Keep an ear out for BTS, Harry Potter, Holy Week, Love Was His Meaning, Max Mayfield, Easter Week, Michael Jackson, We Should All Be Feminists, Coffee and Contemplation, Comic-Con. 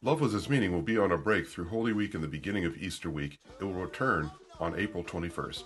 Love Was His Meaning will be on a break through Holy Week and the beginning of Easter Week. It will return on April 21st.